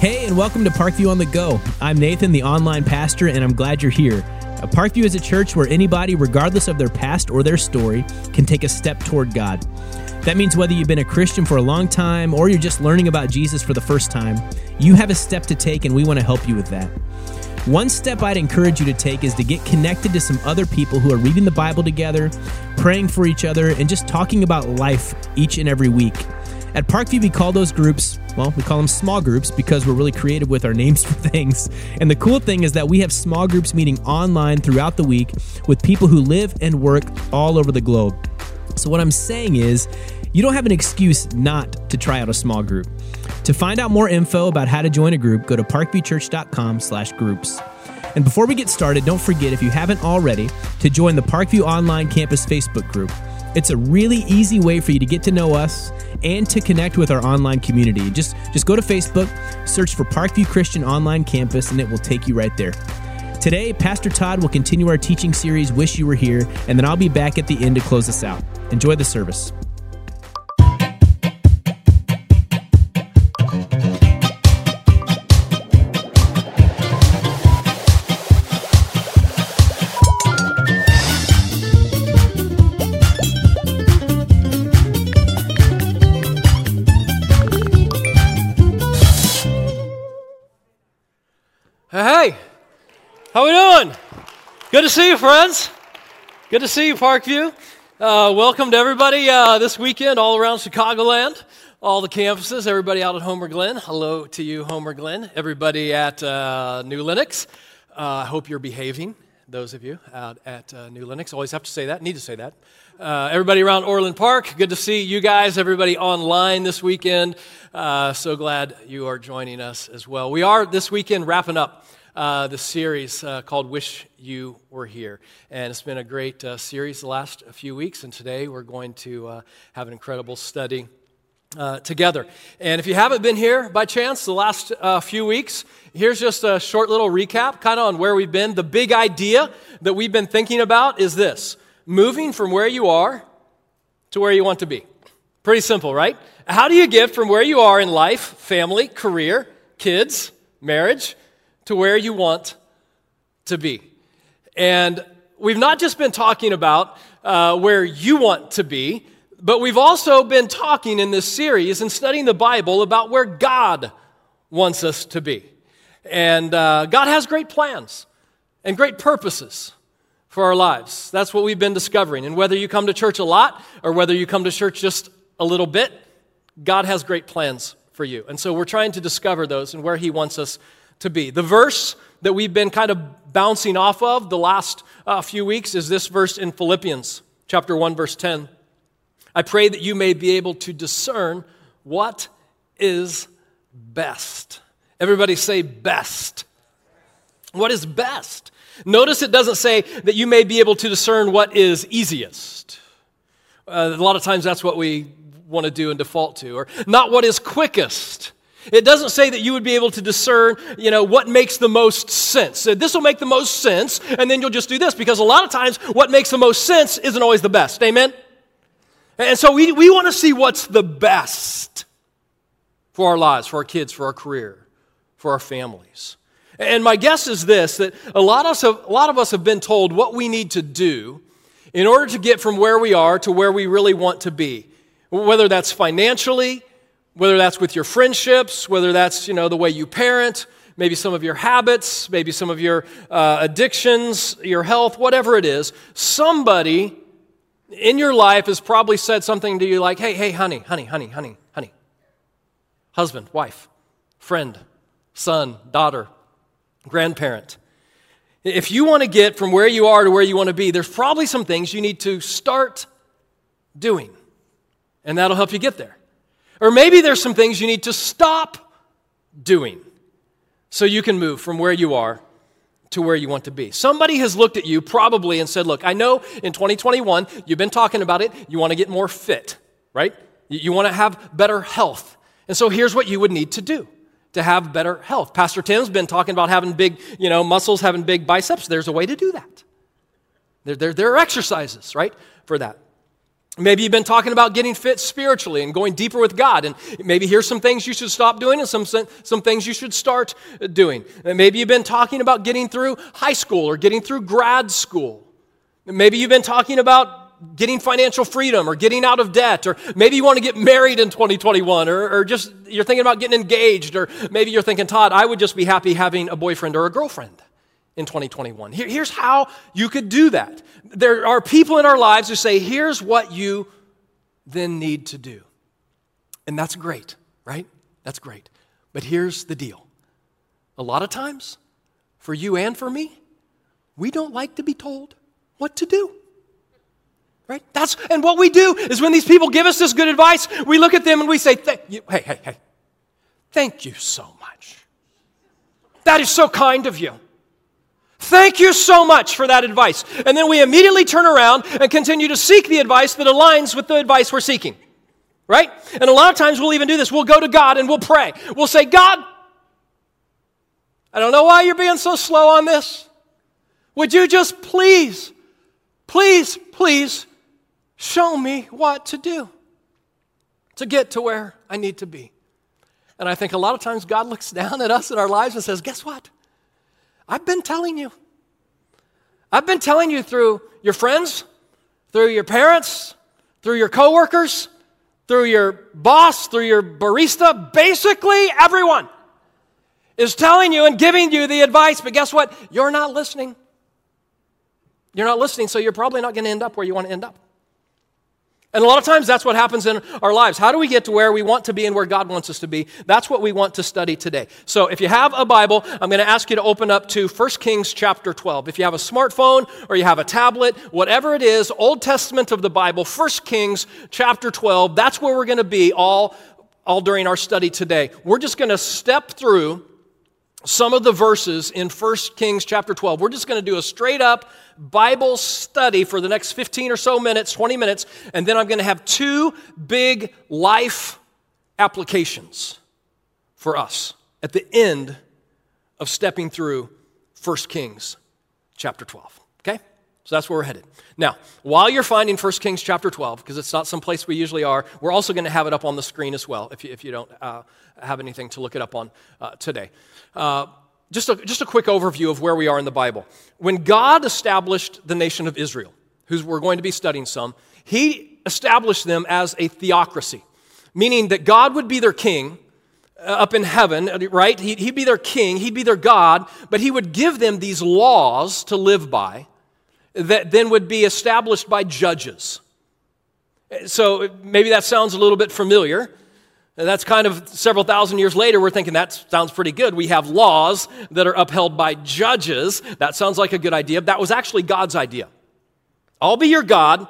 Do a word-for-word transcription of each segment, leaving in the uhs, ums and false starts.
Hey, and welcome to Parkview on the Go. I'm Nathan, the online pastor, and I'm glad you're here. Parkview is a church where anybody, regardless of their past or their story, can take a step toward God. That means whether you've been a Christian for a long time or you're just learning about Jesus for the first time, you have a step to take, and we want to help you with that. One step I'd encourage you to take is to get connected to some other people who are reading the Bible together, praying for each other, and just talking about life each and every week. At Parkview, we call those groups, well, we call them small groups because we're really creative with our names for things. And the cool thing is that we have small groups meeting online throughout the week with people who live and work all over the globe. So what I'm saying is, you don't have an excuse not to try out a small group. To find out more info about how to join a group, go to parkview church dot com slash groups. And before we get started, don't forget, if you haven't already, to join the Parkview Online Campus Facebook group. It's a really easy way for you to get to know us and to connect with our online community. Just, just go to Facebook, search for Parkview Christian Online Campus, and it will take you right there. Today, Pastor Todd will continue our teaching series, Wish You Were Here, and then I'll be back at the end to close us out. Enjoy the service. Hey, how we doing? Good to see you, friends. Good to see you, Parkview. Uh, welcome to everybody uh, this weekend all around Chicagoland, all the campuses, everybody out at Homer Glen. Hello to you, Homer Glen. Everybody at uh, New Lenox. I uh, hope you're behaving, those of you out at uh, New Lenox. Always have to say that, need to say that. Uh, everybody around Orland Park, good to see you guys, everybody online this weekend. Uh, so glad you are joining us as well. We are this weekend wrapping up uh, the series uh, called Wish You Were Here. And it's been a great uh, series the last few weeks, and today we're going to uh, have an incredible study uh, together. And if you haven't been here by chance the last uh, few weeks, here's just a short little recap kind of on where we've been. The big idea that we've been thinking about is this: moving from where you are to where you want to be. Pretty simple, right? How do you get from where you are in life, family, career, kids, marriage, to where you want to be? And we've not just been talking about uh, where you want to be, but we've also been talking in this series and studying the Bible about where God wants us to be. And uh, God has great plans and great purposes for our lives. That's what we've been discovering. And whether you come to church a lot or whether you come to church just a little bit, God has great plans for you. And so we're trying to discover those and where he wants us to be. The verse that we've been kind of bouncing off of the last uh, few weeks is this verse in Philippians chapter one, verse ten. I pray that you may be able to discern what is best. Everybody say best. What is best? Notice it doesn't say that you may be able to discern what is easiest. Uh, a lot of times that's what we want to do and default to, or not what is quickest. It doesn't say that you would be able to discern, you know, what makes the most sense. This will make the most sense, and then you'll just do this, because a lot of times what makes the most sense isn't always the best. Amen? And so we, we want to see what's the best for our lives, for our kids, for our career, for our families. And my guess is this, that a lot of us have, a lot of us have been told what we need to do in order to get from where we are to where we really want to be. Whether that's financially, whether that's with your friendships, whether that's, you know, the way you parent, maybe some of your habits, maybe some of your uh, addictions, your health, whatever it is, somebody in your life has probably said something to you like, hey, hey, honey, honey, honey, honey, honey, husband, wife, friend, son, daughter, grandparent. If you want to get from where you are to where you want to be, there's probably some things you need to start doing. And that'll help you get there. Or maybe there's some things you need to stop doing so you can move from where you are to where you want to be. Somebody has looked at you probably and said, look, I know in twenty twenty-one, you've been talking about it. You want to get more fit, right? You want to have better health. And so here's what you would need to do to have better health. Pastor Tim's been talking about having big, you know, muscles, having big biceps. There's a way to do that. There, there, there are exercises, right, for that. Maybe you've been talking about getting fit spiritually and going deeper with God, and maybe here's some things you should stop doing and some some things you should start doing. And maybe you've been talking about getting through high school or getting through grad school. And maybe you've been talking about getting financial freedom or getting out of debt, or maybe you want to get married in twenty twenty-one, or, or just you're thinking about getting engaged, or maybe you're thinking, Todd, I would just be happy having a boyfriend or a girlfriend in twenty twenty-one. Here, here's how you could do that. There are people in our lives who say, here's what you then need to do. And that's great, right? That's great. But here's the deal. A lot of times, for you and for me, we don't like to be told what to do, right? That's, and what we do is when these people give us this good advice, we look at them and we say, thank you. Hey, hey, hey, thank you so much. That is so kind of you. Thank you so much for that advice. And then we immediately turn around and continue to seek the advice that aligns with the advice we're seeking, right? And a lot of times we'll even do this. We'll go to God and we'll pray. We'll say, God, I don't know why you're being so slow on this. Would you just please, please, please show me what to do to get to where I need to be? And I think a lot of times God looks down at us in our lives and says, guess what? I've been telling you. I've been telling you through your friends, through your parents, through your coworkers, through your boss, through your barista. Basically, everyone is telling you and giving you the advice, but guess what? You're not listening. You're not listening, so you're probably not going to end up where you want to end up. And a lot of times that's what happens in our lives. How do we get to where we want to be and where God wants us to be? That's what we want to study today. So if you have a Bible, I'm going to ask you to open up to First Kings chapter twelve. If you have a smartphone or you have a tablet, whatever it is, Old Testament of the Bible, First Kings chapter twelve, that's where we're going to be all, all during our study today. We're just going to step through some of the verses in First Kings chapter twelve. We're just going to do a straight up Bible study for the next fifteen or so minutes, twenty minutes, and then I'm going to have two big life applications for us at the end of stepping through First Kings chapter twelve, okay? So that's where we're headed. Now, while you're finding First Kings chapter twelve, because it's not someplace we usually are, we're also going to have it up on the screen as well if you, if you don't uh, have anything to look it up on uh, today. Uh, just, a, just a quick overview of where we are in the Bible. When God established the nation of Israel, who we're going to be studying some, he established them as a theocracy, meaning that God would be their king up in heaven, right? He'd, he'd be their king, he'd be their God, but he would give them these laws to live by that then would be established by judges. So maybe that sounds a little bit familiar. That's kind of several thousand years later, we're thinking that sounds pretty good. We have laws that are upheld by judges. That sounds like a good idea. That was actually God's idea. I'll be your God,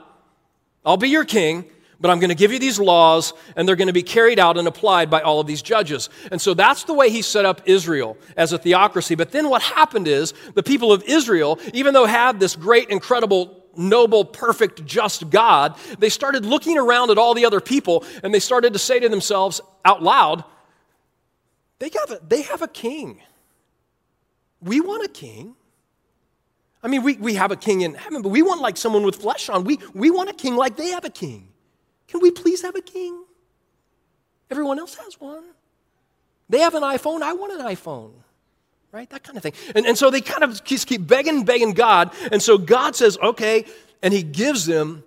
I'll be your king, but I'm going to give you these laws, and they're going to be carried out and applied by all of these judges. And so that's the way he set up Israel as a theocracy. But then what happened is the people of Israel, even though had this great, incredible, noble, perfect, just God, they started looking around at all the other people, and they started to say to themselves out loud, they have a, they have a king. We want a king. I mean, we, we have a king in heaven, but we want like someone with flesh on. We, we want a king like they have a king. Can we please have a king? Everyone else has one. They have an iPhone. I want an iPhone, right? That kind of thing. And, and so they kind of just keep begging, begging God. And so God says, okay, and he gives them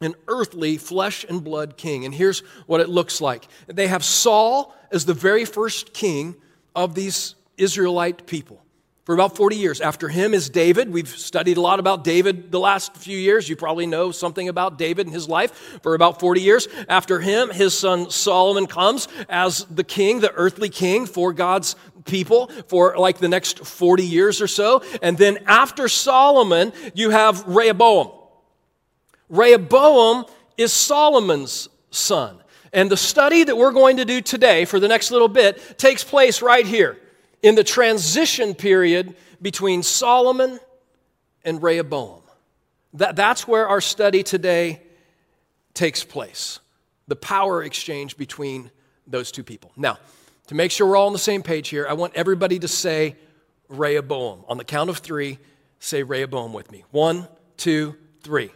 an earthly flesh and blood king. And here's what it looks like. They have Saul as the very first king of these Israelite people. For about forty years. After him is David. We've studied a lot about David the last few years. You probably know something about David and his life for about forty years. After him, his son Solomon comes as the king, the earthly king for God's people for like the next forty years or so. And then after Solomon, you have Rehoboam. Rehoboam is Solomon's son. And the study that we're going to do today for the next little bit takes place right here, in the transition period between Solomon and Rehoboam. That, that's where our study today takes place, the power exchange between those two people. Now, to make sure we're all on the same page here, I want everybody to say Rehoboam. On the count of three, say Rehoboam with me. One, two, three.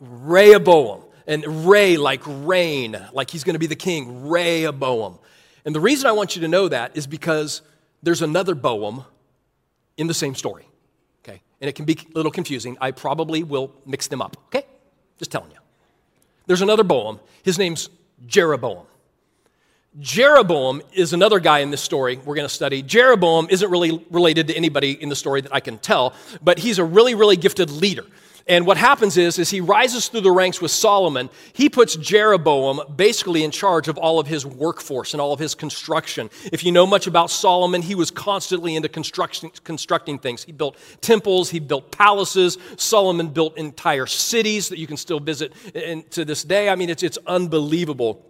Rehoboam. And Ray, like rain, like he's going to be the king, Rehoboam. And the reason I want you to know that is because there's another Boam in the same story, okay? And it can be a little confusing. I probably will mix them up, okay? Just telling you. There's another Boam. His name's Jeroboam. Jeroboam is another guy in this story we're going to study. Jeroboam isn't really related to anybody in the story that I can tell, but he's a really, really gifted leader. And what happens is, is he rises through the ranks with Solomon. He puts Jeroboam basically in charge of all of his workforce and all of his construction. If you know much about Solomon, he was constantly into construction, constructing things. He built temples. He built palaces. Solomon built entire cities that you can still visit in, to this day. I mean, it's, it's unbelievable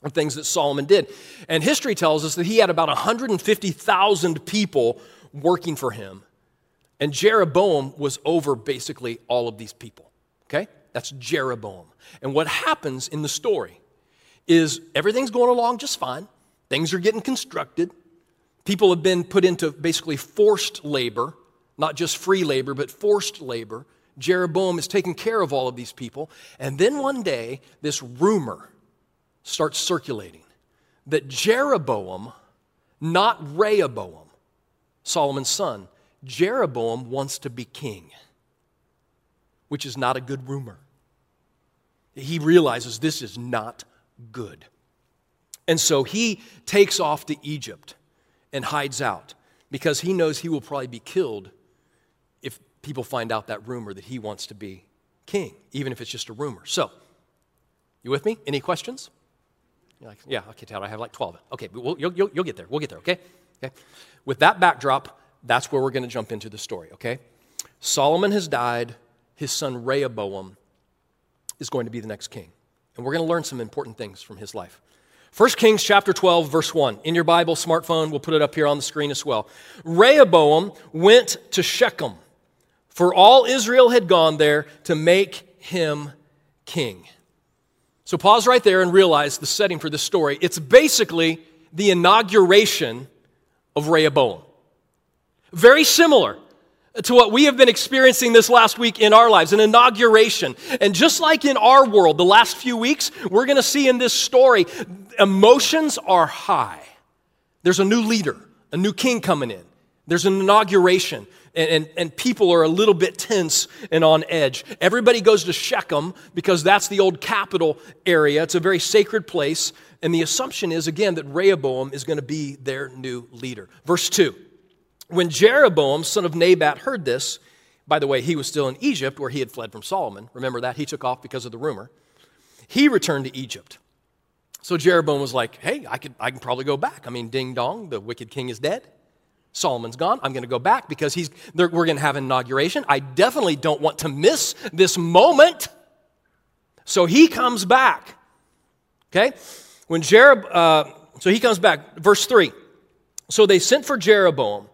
the things that Solomon did. And history tells us that he had about one hundred fifty thousand people working for him. And Jeroboam was over basically all of these people, okay? That's Jeroboam. And what happens in the story is everything's going along just fine. Things are getting constructed. People have been put into basically forced labor, not just free labor, but forced labor. Jeroboam is taking care of all of these people. And then one day, this rumor starts circulating that Jeroboam, not Rehoboam, Solomon's son, Jeroboam wants to be king, which is not a good rumor. He realizes this is not good. And so he takes off to Egypt and hides out because he knows he will probably be killed if people find out that rumor that he wants to be king, even if it's just a rumor. So, you with me? Any questions? You're like, yeah, okay, Todd, I have like twelve. Okay, but we'll, you'll, you'll, you'll get there. We'll get there, okay? Okay. With that backdrop, that's where we're going to jump into the story, okay? Solomon has died. His son Rehoboam is going to be the next king. And we're going to learn some important things from his life. First Kings chapter twelve, verse one. In your Bible, smartphone, we'll put it up here on the screen as well. Rehoboam went to Shechem, for all Israel had gone there to make him king. So pause right there and realize the setting for this story. It's basically the inauguration of Rehoboam. Very similar to what we have been experiencing this last week in our lives, an inauguration. And just like in our world, the last few weeks, we're going to see in this story, emotions are high. There's a new leader, a new king coming in. There's an inauguration, and, and, and people are a little bit tense and on edge. Everybody goes to Shechem because that's the old capital area. It's a very sacred place. And the assumption is, again, that Rehoboam is going to be their new leader. Verse two. When Jeroboam, son of Nabat, heard this, by the way, he was still in Egypt where he had fled from Solomon. Remember that? He took off because of the rumor. He returned to Egypt. So Jeroboam was like, hey, I, could, I can probably go back. I mean, ding dong, the wicked king is dead. Solomon's gone. I'm going to go back because he's. we're going to have an inauguration. I definitely don't want to miss this moment. So he comes back. Okay? When Jerob, uh, so he comes back. Verse three. So they sent for Jeroboam.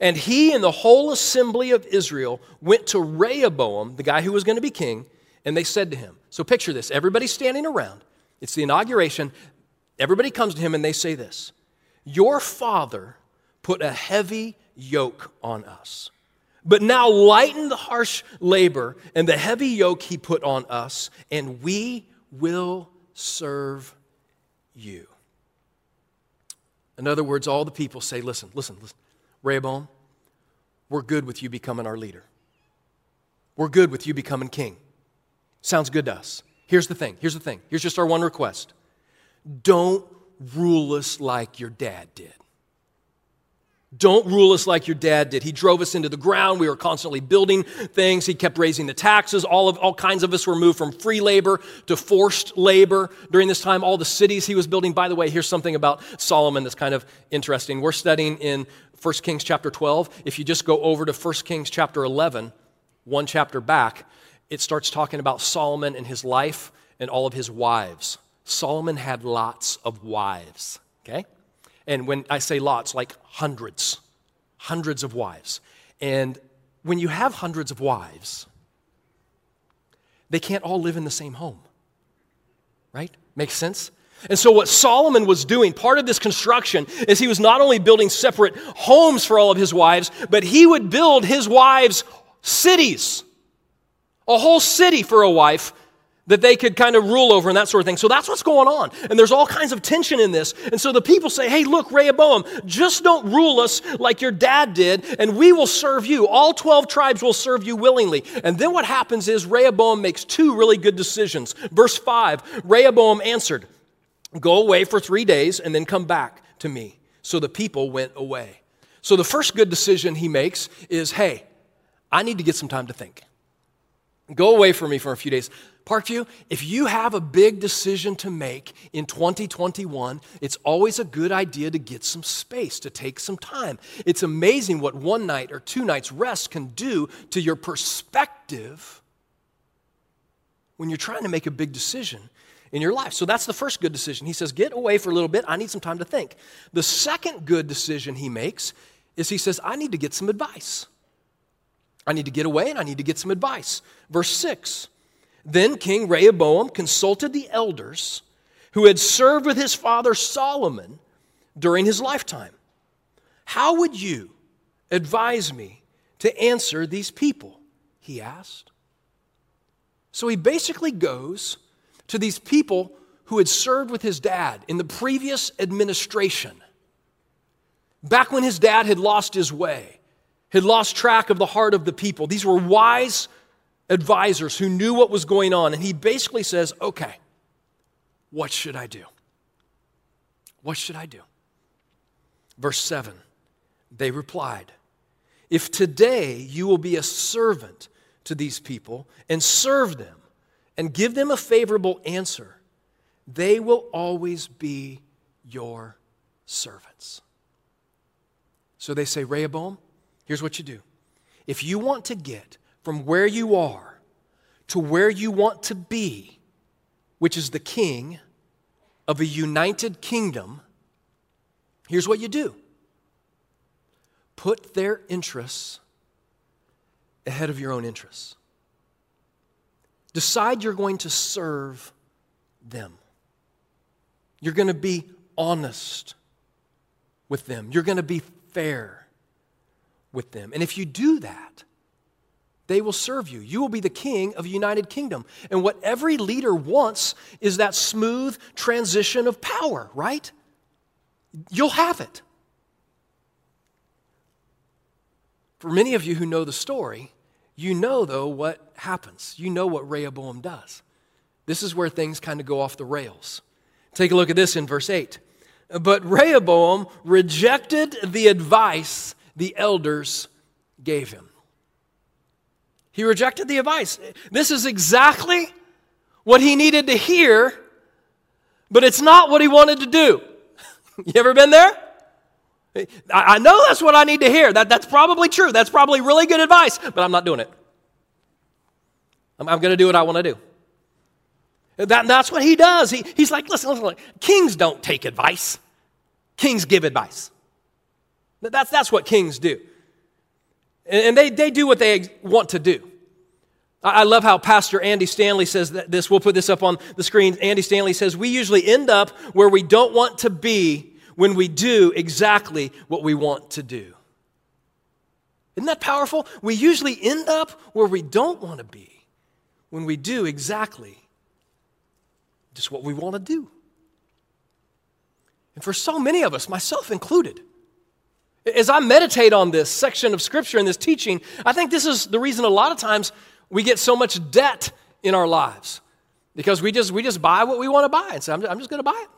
And he and the whole assembly of Israel went to Rehoboam, the guy who was going to be king, and they said to him, so picture this, everybody's standing around, it's the inauguration, everybody comes to him and they say this, your father put a heavy yoke on us, but now lighten the harsh labor and the heavy yoke he put on us, and we will serve you. In other words, all the people say, listen, listen, listen. Rehoboam, we're good with you becoming our leader. We're good with you becoming king. Sounds good to us. Here's the thing. Here's the thing. Here's just our one request. Don't rule us like your dad did. Don't rule us like your dad did. He drove us into the ground. We were constantly building things. He kept raising the taxes. All of all kinds of us were moved from free labor to forced labor. During this time, all the cities he was building. By the way, here's something about Solomon that's kind of interesting. We're studying in First Kings chapter twelve. If you just go over to First Kings chapter eleven, one chapter back, it starts talking about Solomon and his life and all of his wives. Solomon had lots of wives, okay? And when I say lots, like hundreds, hundreds of wives. And when you have hundreds of wives, they can't all live in the same home, right? Makes sense? And so what Solomon was doing, part of this construction, is he was not only building separate homes for all of his wives, but he would build his wives cities, a whole city for a wife that they could kind of rule over and that sort of thing. So that's what's going on. And there's all kinds of tension in this. And so the people say, hey, look, Rehoboam, just don't rule us like your dad did, and we will serve you. All twelve tribes will serve you willingly. And then what happens is Rehoboam makes two really good decisions. Verse five, Rehoboam answered, go away for three days and then come back to me. So the people went away. So the first good decision he makes is, hey, I need to get some time to think. Go away from me for a few days. Parkview, if you have a big decision to make in twenty twenty-one, it's always a good idea to get some space, to take some time. It's amazing what one night or two nights rest can do to your perspective when you're trying to make a big decision in your life. So that's the first good decision. He says, get away for a little bit. I need some time to think. The second good decision he makes is he says, I need to get some advice. I need to get away and I need to get some advice. Verse six, then King Rehoboam consulted the elders who had served with his father Solomon during his lifetime. How would you advise me to answer these people? He asked. So he basically goes to these people who had served with his dad in the previous administration, back when his dad had lost his way, had lost track of the heart of the people. These were wise advisors who knew what was going on. And he basically says, okay, what should I do? What should I do? Verse seven, they replied, if today you will be a servant to these people and serve them and give them a favorable answer, they will always be your servants. So they say, Rehoboam, here's what you do. If you want to get from where you are to where you want to be, which is the king of a united kingdom, here's what you do. Put their interests ahead of your own interests. Decide you're going to serve them. You're going to be honest with them. You're going to be fair with them. And if you do that, they will serve you. You will be the king of a united kingdom. And what every leader wants is that smooth transition of power, right? You'll have it. For many of you who know the story, you know, though, what happens. You know what Rehoboam does. This is where things kind of go off the rails. Take a look at this in verse eight. But Rehoboam rejected the advice the elders gave him. He rejected the advice. This is exactly what he needed to hear, but it's not what he wanted to do. You ever been there? I know that's what I need to hear. That, that's probably true. That's probably really good advice, but I'm not doing it. I'm, I'm going to do what I want to do. That, that's what he does. He, he's like, listen, listen, listen, kings don't take advice. Kings give advice. That's, that's what kings do. And they, they do what they want to do. I love how Pastor Andy Stanley says this. We'll put this up on the screen. Andy Stanley says, we usually end up where we don't want to be when we do exactly what we want to do. Isn't that powerful? We usually end up where we don't want to be when we do exactly just what we want to do. And for so many of us, myself included, as I meditate on this section of Scripture and this teaching, I think this is the reason a lot of times we get so much debt in our lives, because we just we just buy what we want to buy and say, I'm just, I'm just going to buy it.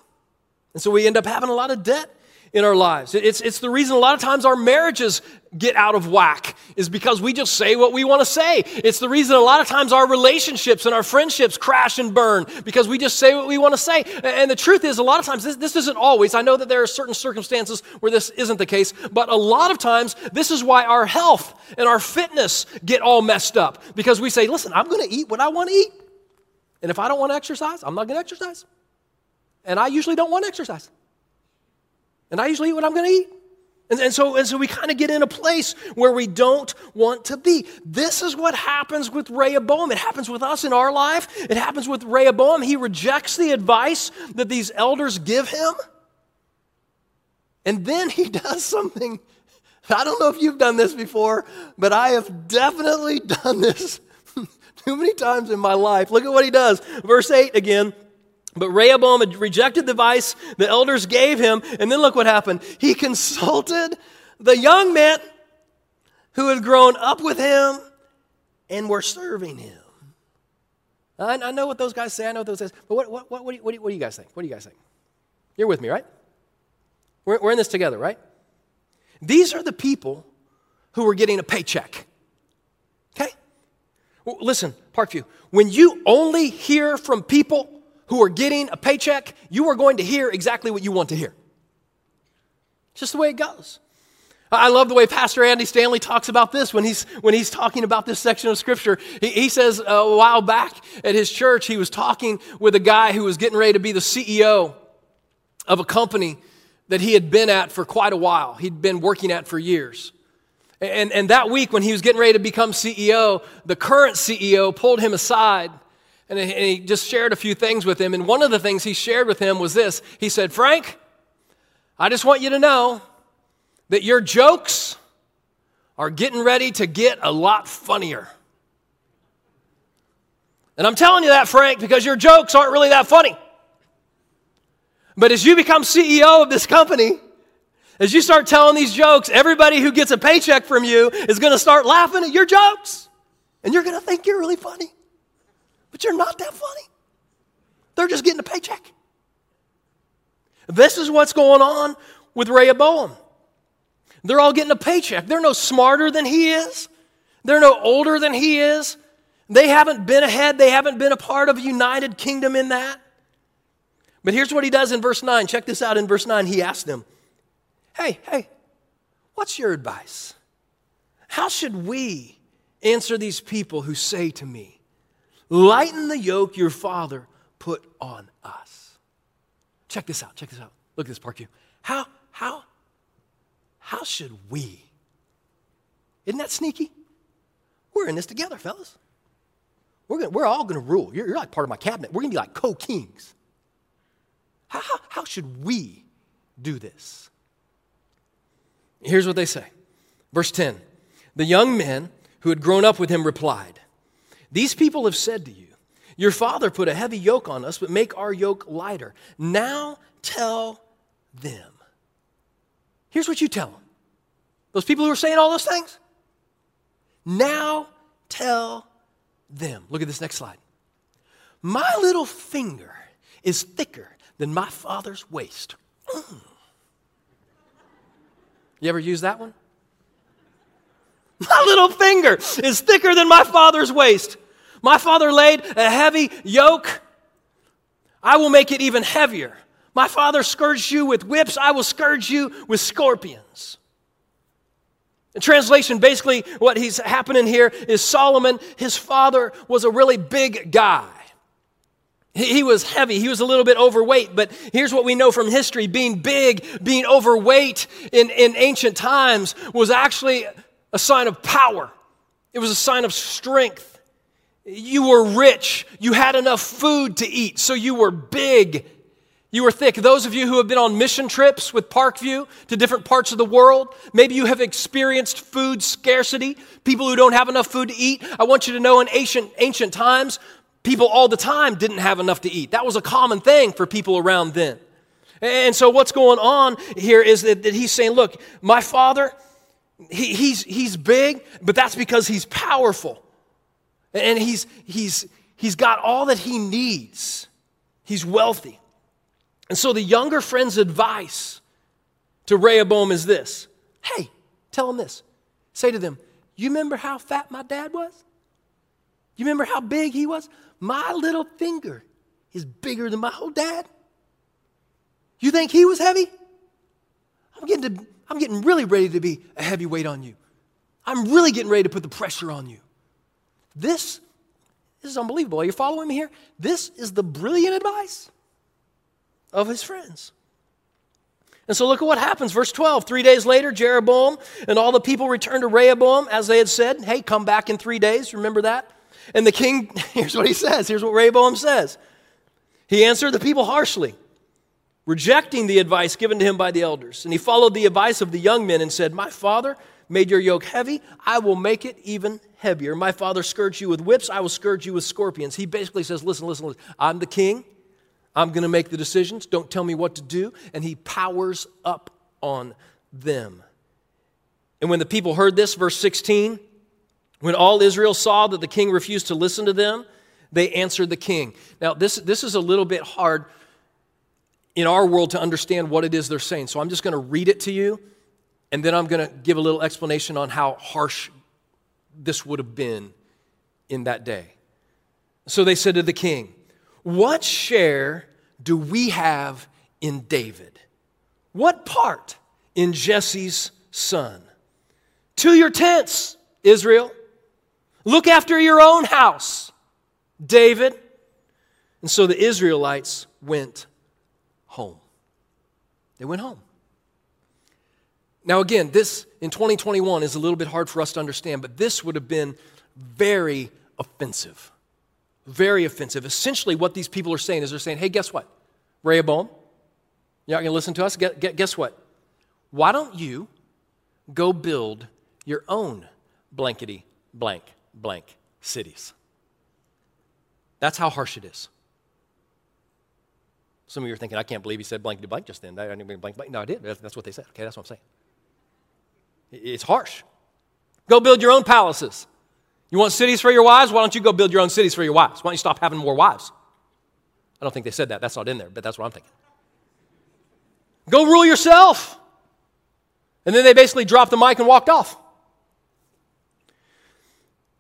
And so we end up having a lot of debt in our lives. It's, it's the reason a lot of times our marriages get out of whack, is because we just say what we want to say. It's the reason a lot of times our relationships and our friendships crash and burn, because we just say what we want to say. And the truth is, a lot of times, this, this isn't always. I know that there are certain circumstances where this isn't the case, but a lot of times, this is why our health and our fitness get all messed up, because we say, listen, I'm going to eat what I want to eat. And if I don't want to exercise, I'm not going to exercise. And I usually don't want to exercise. And I usually eat what I'm going to eat. And, and so, and so we kind of get in a place where we don't want to be. This is what happens with Rehoboam. It happens with us in our life. It happens with Rehoboam. He rejects the advice that these elders give him. And then he does something. I don't know if you've done this before, but I have definitely done this Too many times in my life. Look at what he does. Verse eight again. But Rehoboam had rejected the advice the elders gave him. And then look what happened. He consulted the young men who had grown up with him and were serving him. I, I know what those guys say. I know what those guys say. But what, what, what, what, do you, what, do you, what do you guys think? What do you guys think? You're with me, right? We're, we're in this together, right? These are the people who were getting a paycheck. Okay? Well, listen, Parkview, when you only hear from people who are getting a paycheck, you are going to hear exactly what you want to hear. It's just the way it goes. I love the way Pastor Andy Stanley talks about this when he's, when he's talking about this section of Scripture. He, he says a while back at his church, he was talking with a guy who was getting ready to be the C E O of a company that he had been at for quite a while. He'd been working at for years. And, and that week when he was getting ready to become C E O, the current C E O pulled him aside. And he just shared a few things with him. And one of the things he shared with him was this. He said, Frank, I just want you to know that your jokes are getting ready to get a lot funnier. And I'm telling you that, Frank, because your jokes aren't really that funny. But as you become C E O of this company, as you start telling these jokes, everybody who gets a paycheck from you is going to start laughing at your jokes. And you're going to think you're really funny. But you're not that funny. They're just getting a paycheck. This is what's going on with Rehoboam. They're all getting a paycheck. They're no smarter than he is. They're no older than he is. They haven't been ahead. They haven't been a part of a united kingdom in that. But here's what he does in verse nine. Check this out in verse nine. He asked them, hey, hey, what's your advice? How should we answer these people who say to me, lighten the yoke your father put on us. Check this out. Check this out. Look at this, Parkview. How, how, how should we? Isn't that sneaky? We're in this together, fellas. We're, gonna, we're all going to rule. You're, you're like part of my cabinet. We're going to be like co-kings. How, how, how should we do this? Here's what they say. Verse ten. The young men who had grown up with him replied, these people have said to you, your father put a heavy yoke on us, but make our yoke lighter. Now tell them. Here's what you tell them. Those people who are saying all those things. Now tell them. Look at this next slide. My little finger is thicker than my father's waist. Mm. You ever use that one? My little finger is thicker than my father's waist. My father laid a heavy yoke. I will make it even heavier. My father scourged you with whips. I will scourge you with scorpions. In translation, basically what he's happening here is Solomon, his father, was a really big guy. He, he was heavy. He was a little bit overweight. But here's what we know from history. Being big, being overweight in, in ancient times was actually a sign of power. It was a sign of strength. You were rich. You had enough food to eat, so you were big. You were thick. Those of you who have been on mission trips with Parkview to different parts of the world, maybe you have experienced food scarcity, people who don't have enough food to eat. I want you to know in ancient, ancient times, people all the time didn't have enough to eat. That was a common thing for people around then. And so what's going on here is that, that he's saying, look, my father, He, he's, he's big, but that's because he's powerful. And he's, he's, he's got all that he needs. He's wealthy. And so the younger friend's advice to Rehoboam is this. Hey, tell him this. Say to them, you remember how fat my dad was? You remember how big he was? My little finger is bigger than my whole dad. You think he was heavy? I'm getting to... I'm getting really ready to be a heavyweight on you. I'm really getting ready to put the pressure on you. This, this is unbelievable. Are you following me here? This is the brilliant advice of his friends. And so look at what happens. Verse twelve, three days later, Jeroboam and all the people returned to Rehoboam as they had said. Hey, come back in three days. Remember that? And the king, here's what he says. Here's what Rehoboam says. He answered the people harshly, rejecting the advice given to him by the elders. And he followed the advice of the young men and said, my father made your yoke heavy, I will make it even heavier. My father scourged you with whips, I will scourge you with scorpions. He basically says, listen, listen, listen, I'm the king. I'm going to make the decisions. Don't tell me what to do. And he powers up on them. And when the people heard this, verse sixteen, when all Israel saw that the king refused to listen to them, they answered the king. Now, this, this is a little bit hard in our world to understand what it is they're saying. So I'm just going to read it to you, and then I'm going to give a little explanation on how harsh this would have been in that day. So they said to the king, "What share do we have in David? What part in Jesse's son? To your tents, Israel. Look after your own house, David." And so the Israelites went home. They went home. Now again, this in twenty twenty-one is a little bit hard for us to understand, but this would have been very offensive. Very offensive. Essentially what these people are saying is they're saying, hey, guess what? Rehoboam, you're not going to listen to us? Guess what? Why don't you go build your own blankety blank blank cities? That's how harsh it is. Some of you are thinking, I can't believe he said blankety blank just then. I didn't mean blank blank. No, I did. That's what they said. Okay, that's what I'm saying. It's harsh. Go build your own palaces. You want cities for your wives? Why don't you go build your own cities for your wives? Why don't you stop having more wives? I don't think they said that. That's not in there, but that's what I'm thinking. Go rule yourself. And then they basically dropped the mic and walked off.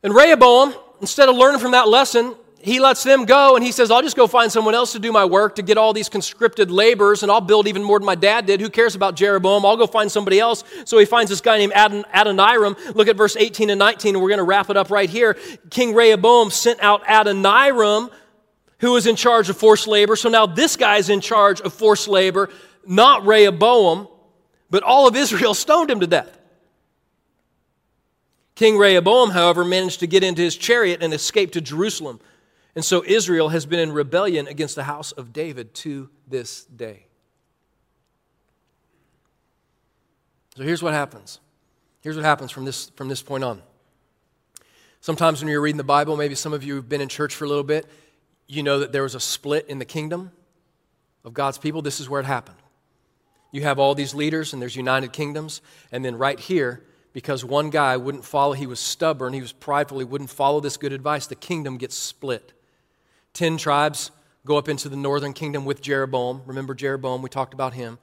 And Rehoboam, instead of learning from that lesson, he lets them go and he says, I'll just go find someone else to do my work, to get all these conscripted laborers, and I'll build even more than my dad did. Who cares about Jeroboam? I'll go find somebody else. So he finds this guy named Adon- Adoniram. Look at verse eighteen and nineteen, and we're going to wrap it up right here. King Rehoboam sent out Adoniram, who was in charge of forced labor. So now this guy's in charge of forced labor, not Rehoboam, but all of Israel stoned him to death. King Rehoboam, however, managed to get into his chariot and escape to Jerusalem. And so Israel has been in rebellion against the house of David to this day. So here's what happens. Here's what happens from this, from this point on. Sometimes when you're reading the Bible, maybe some of you have been in church for a little bit, you know that there was a split in the kingdom of God's people. This is where it happened. You have all these leaders, and there's united kingdoms, and then right here, because one guy wouldn't follow, he was stubborn, he was prideful, he wouldn't follow this good advice, the kingdom gets split. Ten tribes go up into the northern kingdom with Jeroboam. Remember Jeroboam, we talked about him.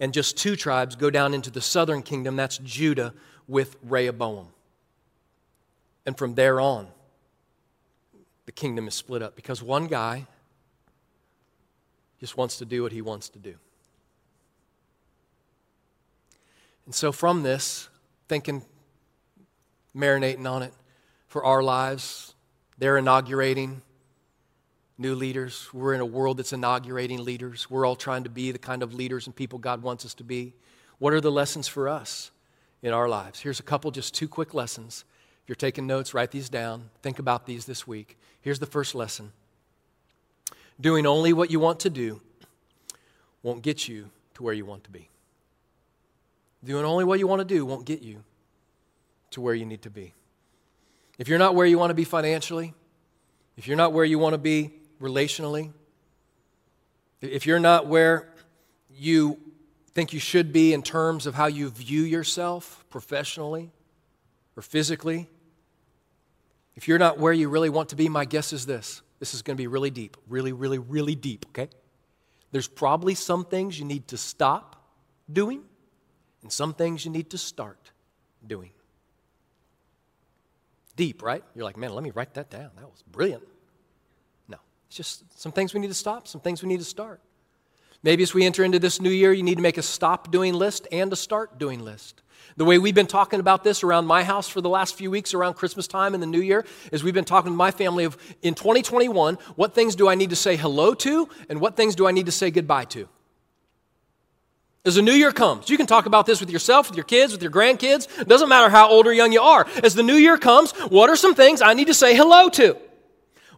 And just two tribes go down into the southern kingdom, that's Judah, with Rehoboam. And from there on, the kingdom is split up because one guy just wants to do what he wants to do. And so from this, thinking, marinating on it for our lives. They're inaugurating new leaders. We're in a world that's inaugurating leaders. We're all trying to be the kind of leaders and people God wants us to be. What are the lessons for us in our lives? Here's a couple, just two quick lessons. If you're taking notes, write these down. Think about these this week. Here's the first lesson. Doing only what you want to do won't get you to where you want to be. Doing only what you want to do won't get you to where you need to be. If you're not where you want to be financially, if you're not where you want to be relationally, if you're not where you think you should be in terms of how you view yourself professionally or physically, if you're not where you really want to be, my guess is this. This is going to be really deep, really, really, really deep, okay? There's probably some things you need to stop doing. And some things you need to start doing. Deep, right? You're like, man, let me write that down. That was brilliant. No, it's just some things we need to stop, some things we need to start. Maybe as we enter into this new year, you need to make a stop doing list and a start doing list. The way we've been talking about this around my house for the last few weeks around Christmas time and the new year is we've been talking to my family of, in twenty twenty-one, what things do I need to say hello to and what things do I need to say goodbye to? As the new year comes, you can talk about this with yourself, with your kids, with your grandkids. It doesn't matter how old or young you are. As the new year comes, what are some things I need to say hello to?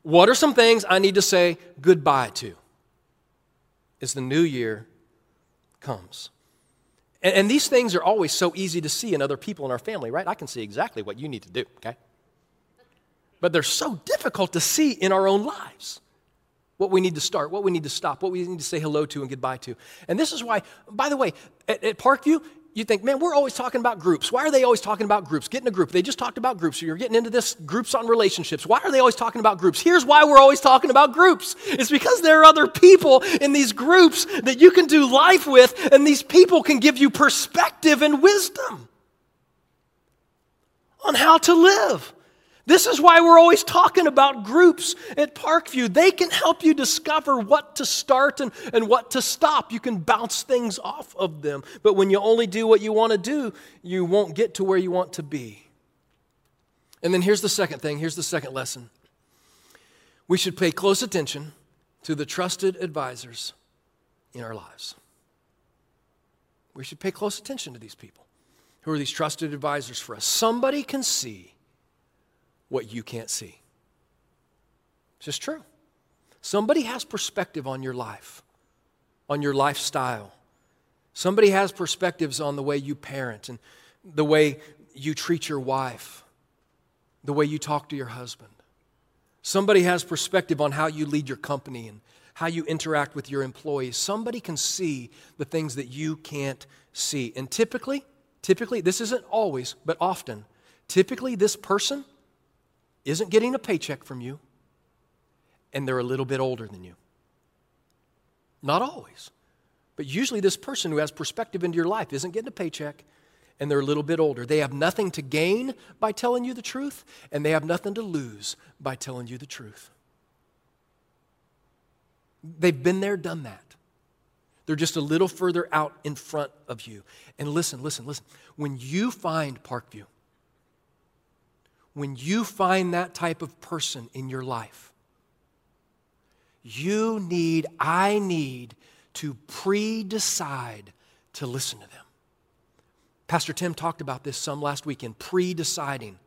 What are some things I need to say goodbye to? As the new year comes. And, and these things are always so easy to see in other people in our family, right? I can see exactly what you need to do, okay? But they're so difficult to see in our own lives. What we need to start, what we need to stop, what we need to say hello to and goodbye to. And this is why, by the way, at, at Parkview, you think, man, we're always talking about groups. Why are they always talking about groups? Get in a group. They just talked about groups. You're getting into this groups on relationships. Why are they always talking about groups? Here's why we're always talking about groups. It's because there are other people in these groups that you can do life with, and these people can give you perspective and wisdom on how to live. This is why we're always talking about groups at Parkview. They can help you discover what to start and, and what to stop. You can bounce things off of them. But when you only do what you want to do, you won't get to where you want to be. And then here's the second thing. Here's the second lesson. We should pay close attention to the trusted advisors in our lives. We should pay close attention to these people. Who are these trusted advisors for us? Somebody can see what you can't see. It's just true. Somebody has perspective on your life, on your lifestyle. Somebody has perspectives on the way you parent and the way you treat your wife, the way you talk to your husband. Somebody has perspective on how you lead your company and how you interact with your employees. Somebody can see the things that you can't see. And typically, typically, this isn't always, but often, typically this person isn't getting a paycheck from you, and they're a little bit older than you. Not always, but usually this person who has perspective into your life isn't getting a paycheck, and they're a little bit older. They have nothing to gain by telling you the truth, and they have nothing to lose by telling you the truth. They've been there, done that. They're just a little further out in front of you. And listen, listen, listen. When you find Parkview, when you find that type of person in your life, you need, I need to pre-decide to listen to them. Pastor Tim talked about this some last weekend, pre-deciding,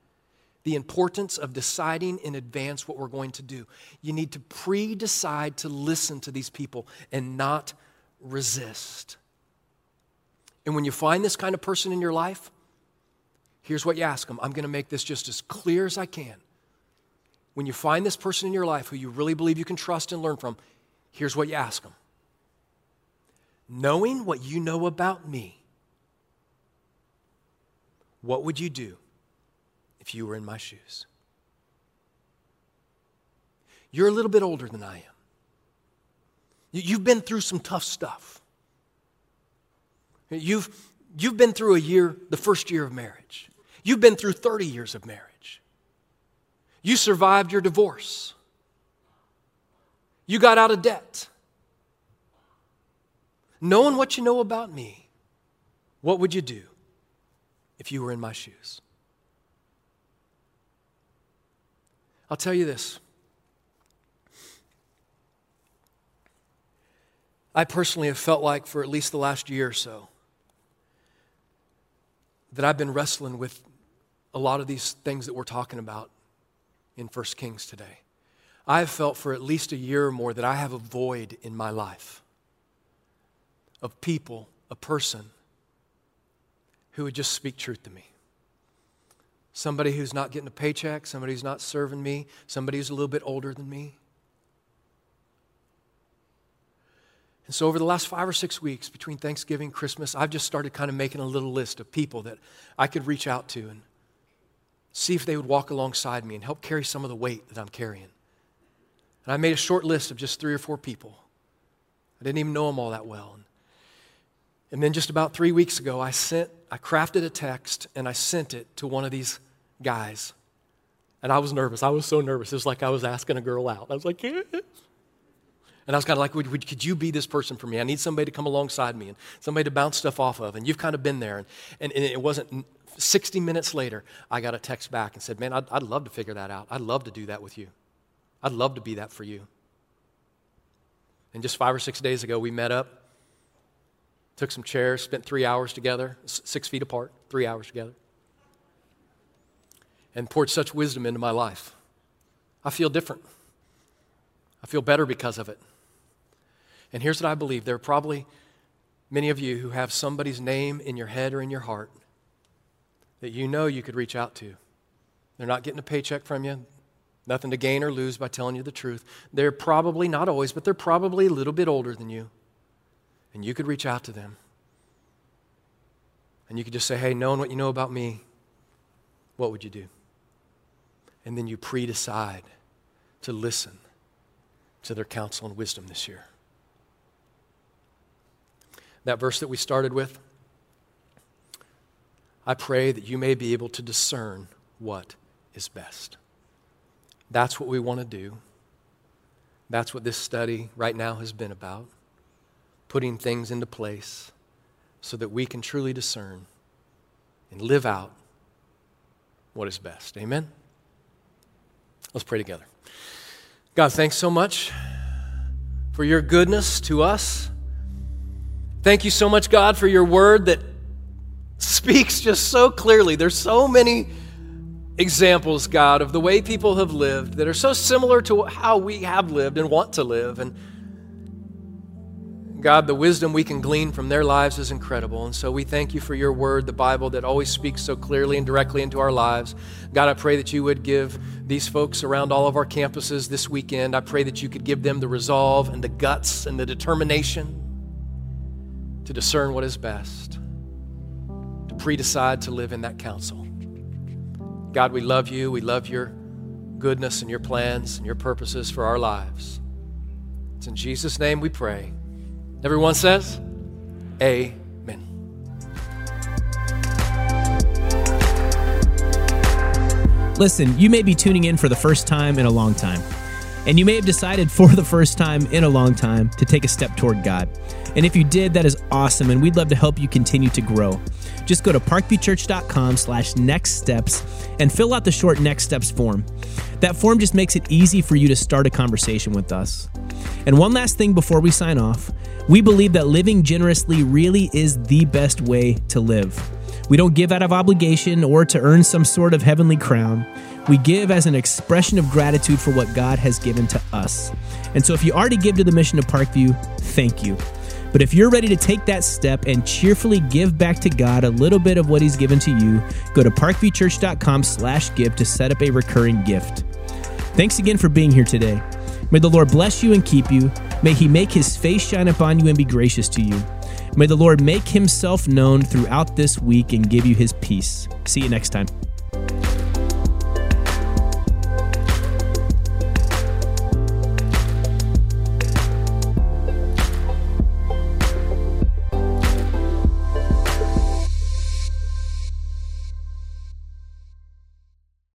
the importance of deciding in advance what we're going to do. You need to pre-decide to listen to these people and not resist. And when you find this kind of person in your life, here's what you ask them. I'm going to make this just as clear as I can. When you find this person in your life who you really believe you can trust and learn from, here's what you ask them. Knowing what you know about me, what would you do if you were in my shoes? You're a little bit older than I am. You've been through some tough stuff. You've, you've been through a year, the first year of marriage. You've been through thirty years of marriage. You survived your divorce. You got out of debt. Knowing what you know about me, what would you do if you were in my shoes? I'll tell you this. I personally have felt like for at least the last year or so that I've been wrestling with a lot of these things that we're talking about in First Kings today. I've felt for at least a year or more that I have a void in my life of people, a person who would just speak truth to me. Somebody who's not getting a paycheck, somebody who's not serving me, somebody who's a little bit older than me. And so over the last five or six weeks, between Thanksgiving, Christmas, I've just started kind of making a little list of people that I could reach out to and see if they would walk alongside me and help carry some of the weight that I'm carrying. And I made a short list of just three or four people. I didn't even know them all that well. And then just about three weeks ago, I sent, I crafted a text and I sent it to one of these guys. And I was nervous. I was so nervous. It was like I was asking a girl out. I was like, yeah. And I was kind of like, would, would, could you be this person for me? I need somebody to come alongside me and somebody to bounce stuff off of. And you've kind of been there. And, and, and it wasn't sixty minutes later, I got a text back and said, man, I'd, I'd love to figure that out. I'd love to do that with you. I'd love to be that for you. And just five or six days ago, we met up, took some chairs, spent three hours together, six feet apart, three hours together, and poured such wisdom into my life. I feel different. I feel better because of it. And here's what I believe. There are probably many of you who have somebody's name in your head or in your heart that you know you could reach out to. They're not getting a paycheck from you, nothing to gain or lose by telling you the truth. They're probably, not always, but they're probably a little bit older than you. And you could reach out to them. And you could just say, hey, knowing what you know about me, what would you do? And then you pre-decide to listen to their counsel and wisdom this year. That verse that we started with, I pray that you may be able to discern what is best. That's what we want to do. That's what this study right now has been about, putting things into place so that we can truly discern and live out what is best. Amen? Let's pray together. God, thanks so much for your goodness to us. Thank you so much, God, for your word that speaks just so clearly. There's so many examples, God, of the way people have lived that are so similar to how we have lived and want to live. And God, the wisdom we can glean from their lives is incredible. And so we thank you for your word, the Bible, that always speaks so clearly and directly into our lives. God, I pray that you would give these folks around all of our campuses this weekend. I pray that you could give them the resolve and the guts and the determination to discern what is best, to pre-decide to live in that counsel. God, we love you. We love your goodness and your plans and your purposes for our lives. It's in Jesus' name we pray. Everyone says, amen. Listen, you may be tuning in for the first time in a long time, and you may have decided for the first time in a long time to take a step toward God. And if you did, that is awesome, and we'd love to help you continue to grow. Just go to parkviewchurch.com slash next steps and fill out the short next steps form. That form just makes it easy for you to start a conversation with us. And one last thing before we sign off, we believe that living generously really is the best way to live. We don't give out of obligation or to earn some sort of heavenly crown. We give as an expression of gratitude for what God has given to us. And so if you already give to the mission of Parkview, thank you. But if you're ready to take that step and cheerfully give back to God a little bit of what he's given to you, go to parkviewchurch.com slash give to set up a recurring gift. Thanks again for being here today. May the Lord bless you and keep you. May he make his face shine upon you and be gracious to you. May the Lord make himself known throughout this week and give you his peace. See you next time.